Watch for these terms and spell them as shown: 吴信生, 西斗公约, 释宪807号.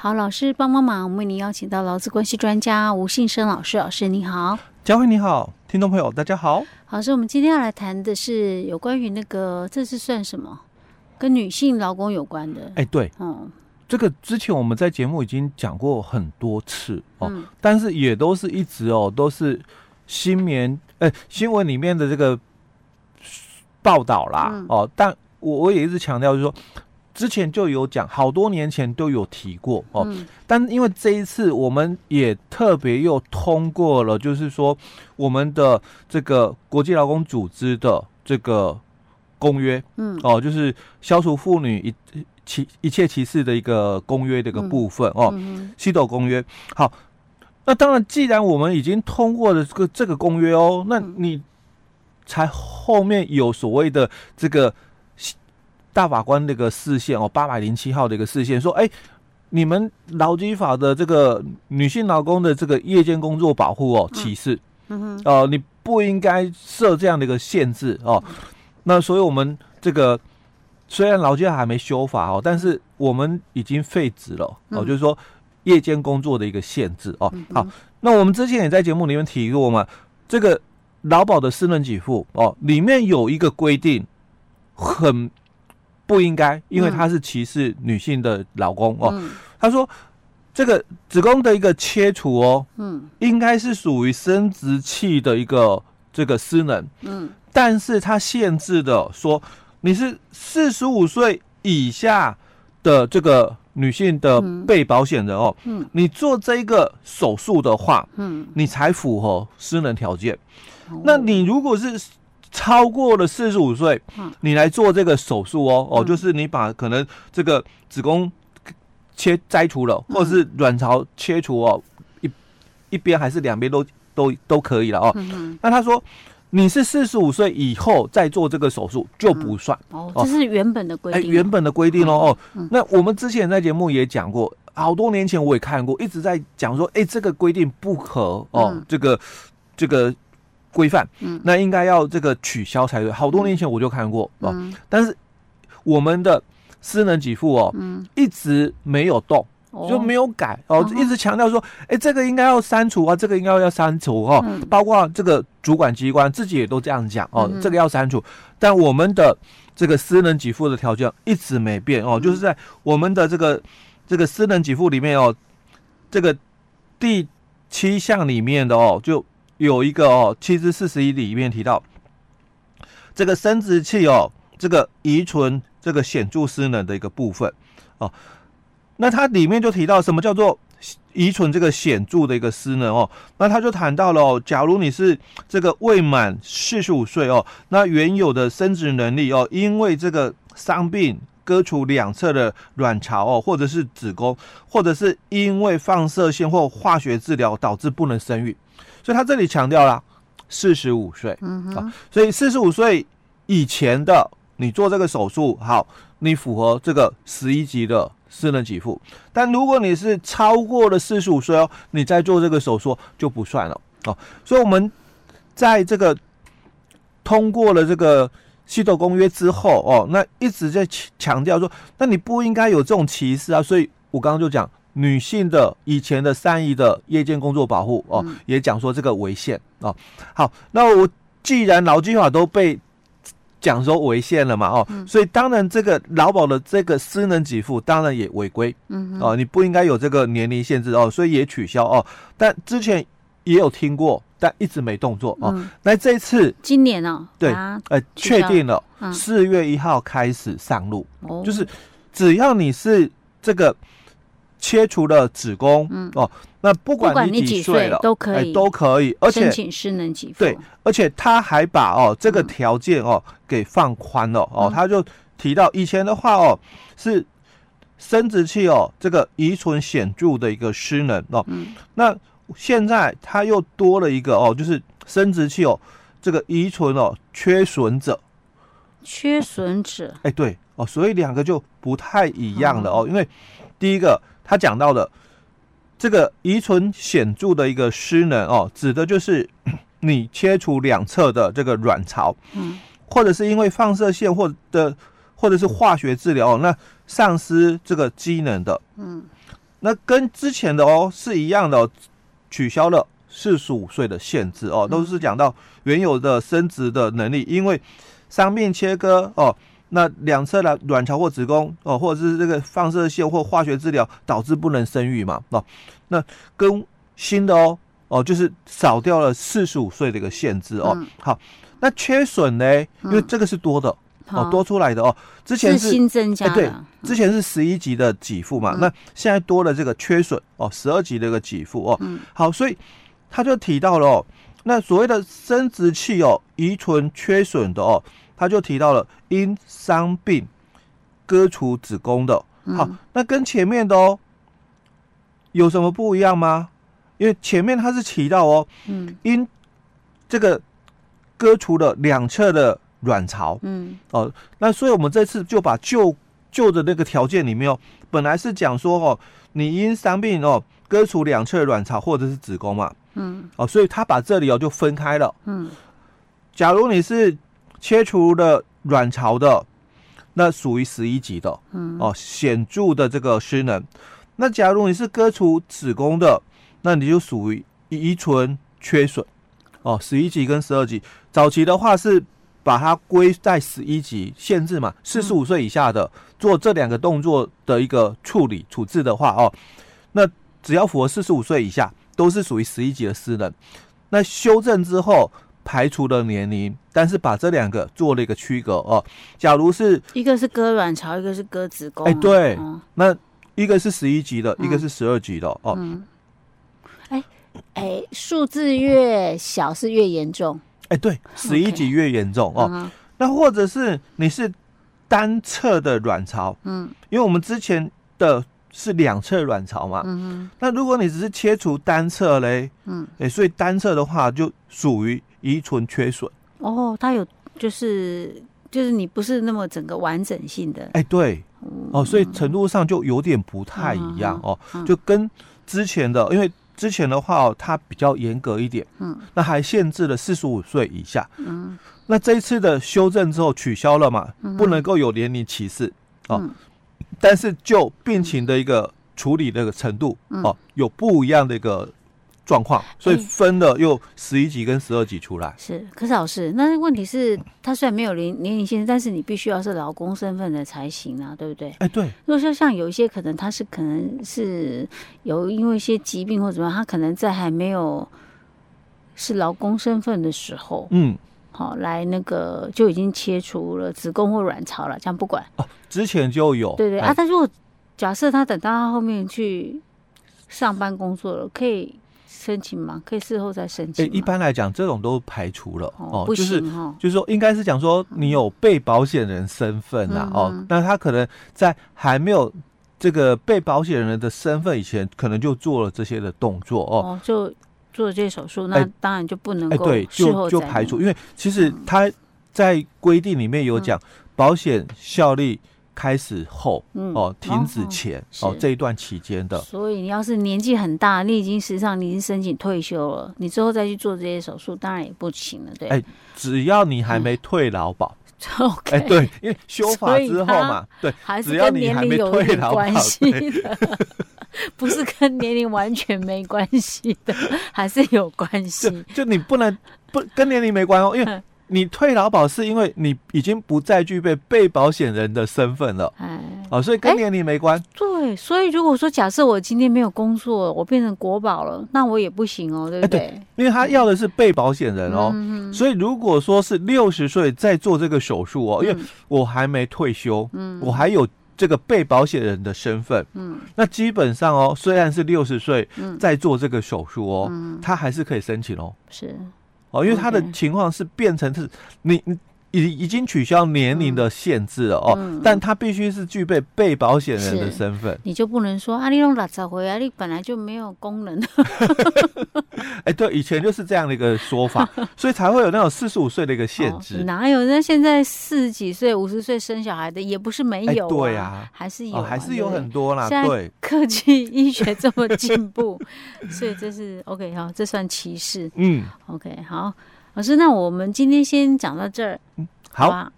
好，老师帮帮忙，我们为您邀请到劳资关系专家吴信生老师。老师你好。佳慧你好，听众朋友大家好。老师，我们今天要来谈的是有关于那个，这是算什么，跟女性劳工有关的。对，这个之前我们在节目已经讲过很多次但是也都是一直都是新闻里面的这个报道啦但我也一直强调，就是说之前就有讲，好多年前都有提过但因为这一次我们也特别又通过了，就是说我们的这个国际劳工组织的这个公约就是消除妇女一切歧视的一个公约的一个部分西斗公约。好，那当然既然我们已经通过了这个公约那你才后面有所谓的这个大法官那个释宪807号的一个释宪说你们劳基法的这个女性劳工的这个夜间工作保护歧视你不应该设这样的一个限制那所以我们这个虽然劳基法还没修法但是我们已经废止了就是说夜间工作的一个限制好，那我们之前也在节目里面提过嘛，这个劳保的私人给付里面有一个规定很不应该，因为它是歧视女性的劳工他说这个子宫的一个切除应该是属于生殖器的一个这个私能但是它限制的说你是45岁以下的这个女性的被保险人你做这个手术的话你才符合私能条件那你如果是超过了45岁你来做这个手术就是你把可能这个子宫摘除了或者是卵巢切除一边还是两边都可以了那他说你是45岁以后再做这个手术就不算这是原本的规定原本的规定那我们之前在节目也讲过，好多年前我也看过，一直在讲说这个规定不可这个规范那应该要这个取消才对，好多年前我就看过但是我们的私能给付一直没有动就没有改一直强调说这个应该要删除这个应该要删除包括这个主管机关自己也都这样讲这个要删除，但我们的这个私能给付的条件一直没变就是在我们的这个私能给付里面这个第7项里面的就有一个7至41里面提到这个生殖器这个遗存这个显著失能的一个部分那它里面就提到什么叫做遗存这个显著的一个失能那他就谈到了假如你是这个未满45岁那原有的生殖能力因为这个伤病割除两侧的卵巢或者是子宫，或者是因为放射线或化学治疗导致不能生育，所以他这里强调了45岁所以45岁以前的你做这个手术好，你符合这个11级的私能给付，但如果你是超过了45岁你再做这个手术就不算了所以我们在这个通过了这个西斗公约之后那一直在强调说那你不应该有这种歧视所以我刚刚就讲女性的以前的3E的夜间工作保护也讲说这个违宪好，那我既然劳基法都被讲说违宪了嘛所以当然这个劳保的这个私能给付当然也违规你不应该有这个年龄限制所以也取消但之前也有听过但一直没动作那这一次今年对确定了4月1号开始上路就是只要你是这个切除了子宫那不管你几岁了都可以而且申请私能给付，对，而且他还把这个条件给放宽了他就提到以前的话是生殖器这个遗存显著的一个失能那现在他又多了一个就是生殖器这个遗存缺损者对所以两个就不太一样了因为第一个他讲到的这个遗存显著的一个失能指的就是你切除两侧的这个卵巢或者是因为放射线或者是化学治疗那丧失这个机能的那跟之前的哦是一样的哦，取消了45岁的限制哦，都是讲到原有的生殖的能力，因为伤病切割哦，那两侧的卵巢或子宫哦，或者是这个放射线或化学治疗导致不能生育嘛哦，那跟新的哦就是少掉了45岁的一个限制哦。好，那缺损呢，因为这个是多的。哦，多出来的哦，之前 是新增加的，对，之前是11级的给付嘛，那现在多了这个缺损哦，12级的一个给付哦，好，所以他就提到了哦，那所谓的生殖器哦，遗存缺损的哦，他就提到了因伤病割除子宫的，好，那跟前面的哦有什么不一样吗？因为前面他是提到哦，因这个割除了两侧的卵巢，哦，那所以我们这次就把旧的那个条件里面哦，本来是讲说哦，你因伤病哦割除两侧卵巢或者是子宫嘛，哦，所以他把这里哦就分开了，假如你是切除了卵巢的，那属于11级的，哦，显著的这个失能，那假如你是割除子宫的，那你就属于遗存缺损，哦，11级跟12级，早期的话是。把它归在11级限制嘛，45岁以下的做这两个动作的一个处理处置的话哦，那只要符合45岁以下都是属于11级的失能。那修正之后排除了年龄，但是把这两个做了一个区隔哦。假如是一个是割卵巢，一个是割子宫，哎，对，那一个是11级的，一个是12级的哦。哎，数字越小是越严重。哎，对，11级越严重哦。那或者是你是单侧的卵巢，因为我们之前的是两侧卵巢嘛，那如果你只是切除单侧嘞，所以单侧的话就属于遗存缺损。哦，它有就是你不是那么整个完整性的。哎，对，哦，所以程度上就有点不太一样哦，就跟之前的，因为。之前的话，它比较严格一点，那还限制了45岁以下，那这一次的修正之后取消了嘛，不能够有年龄歧视哦，但是就病情的一个处理的一个程度哦，有不一样的一个状况，所以分了又11级跟12级出来。是，可是老师，那问题是，他虽然没有年龄限制，但是你必须要是劳工身份的才行啊，对不对？哎，对。如果说像有一些可能他是有因为一些疾病或怎么样，他可能在还没有是劳工身份的时候，好，来那个就已经切除了子宫或卵巢了，这样不管。哦，之前就有。对对啊，但如果假设他等到他后面去上班工作了，可以。申请吗？可以事后再申请。一般来讲，这种都排除了哦，不行哦，就是说，应该是讲说你有被保险人身份啦哦，那他可能在还没有这个被保险人的身份以前，可能就做了这些的动作哦，就做这些手术，那当然就不能够事后就排除，因为其实他在规定里面有讲保险效力。开始后哦，停止前哦这一段期间的，所以你要是年纪很大，你已经实际上你已经申请退休了，你之后再去做这些手术，当然也不行了，对。哎，只要你还没退劳保，哎，对，因为修法之后嘛，对，只要你还没退劳保，不是跟年龄完全没关系的，还是有关系。就你不能不跟年龄没关哦，因为。你退劳保是因为你已经不再具备被保险人的身份了，哦，所以跟年龄没关。对，所以如果说假设我今天没有工作，我变成国保了，那我也不行哦，对不对？对，因为他要的是被保险人哦，所以如果说是60岁再做这个手术哦，因为我还没退休，我还有这个被保险人的身份，那基本上哦，虽然是60岁再做这个手术哦，他还是可以申请哦，是。哦，因为他的情况是变成是你已经取消年龄的限制了哦，但他必须是具备被保险人的身份，你就不能说啊，你弄60岁啊，你本来就没有功能。哎，对，以前就是这样的一个说法，所以才会有那种45岁的一个限制。哪有？那现在40几岁、50岁生小孩的也不是没有啊，对啊，还是有，还是有很多啦。对，科技医学这么进步，所以这是 OK 好，这算歧视。OK 好。老师，那我们今天先讲到这儿。好。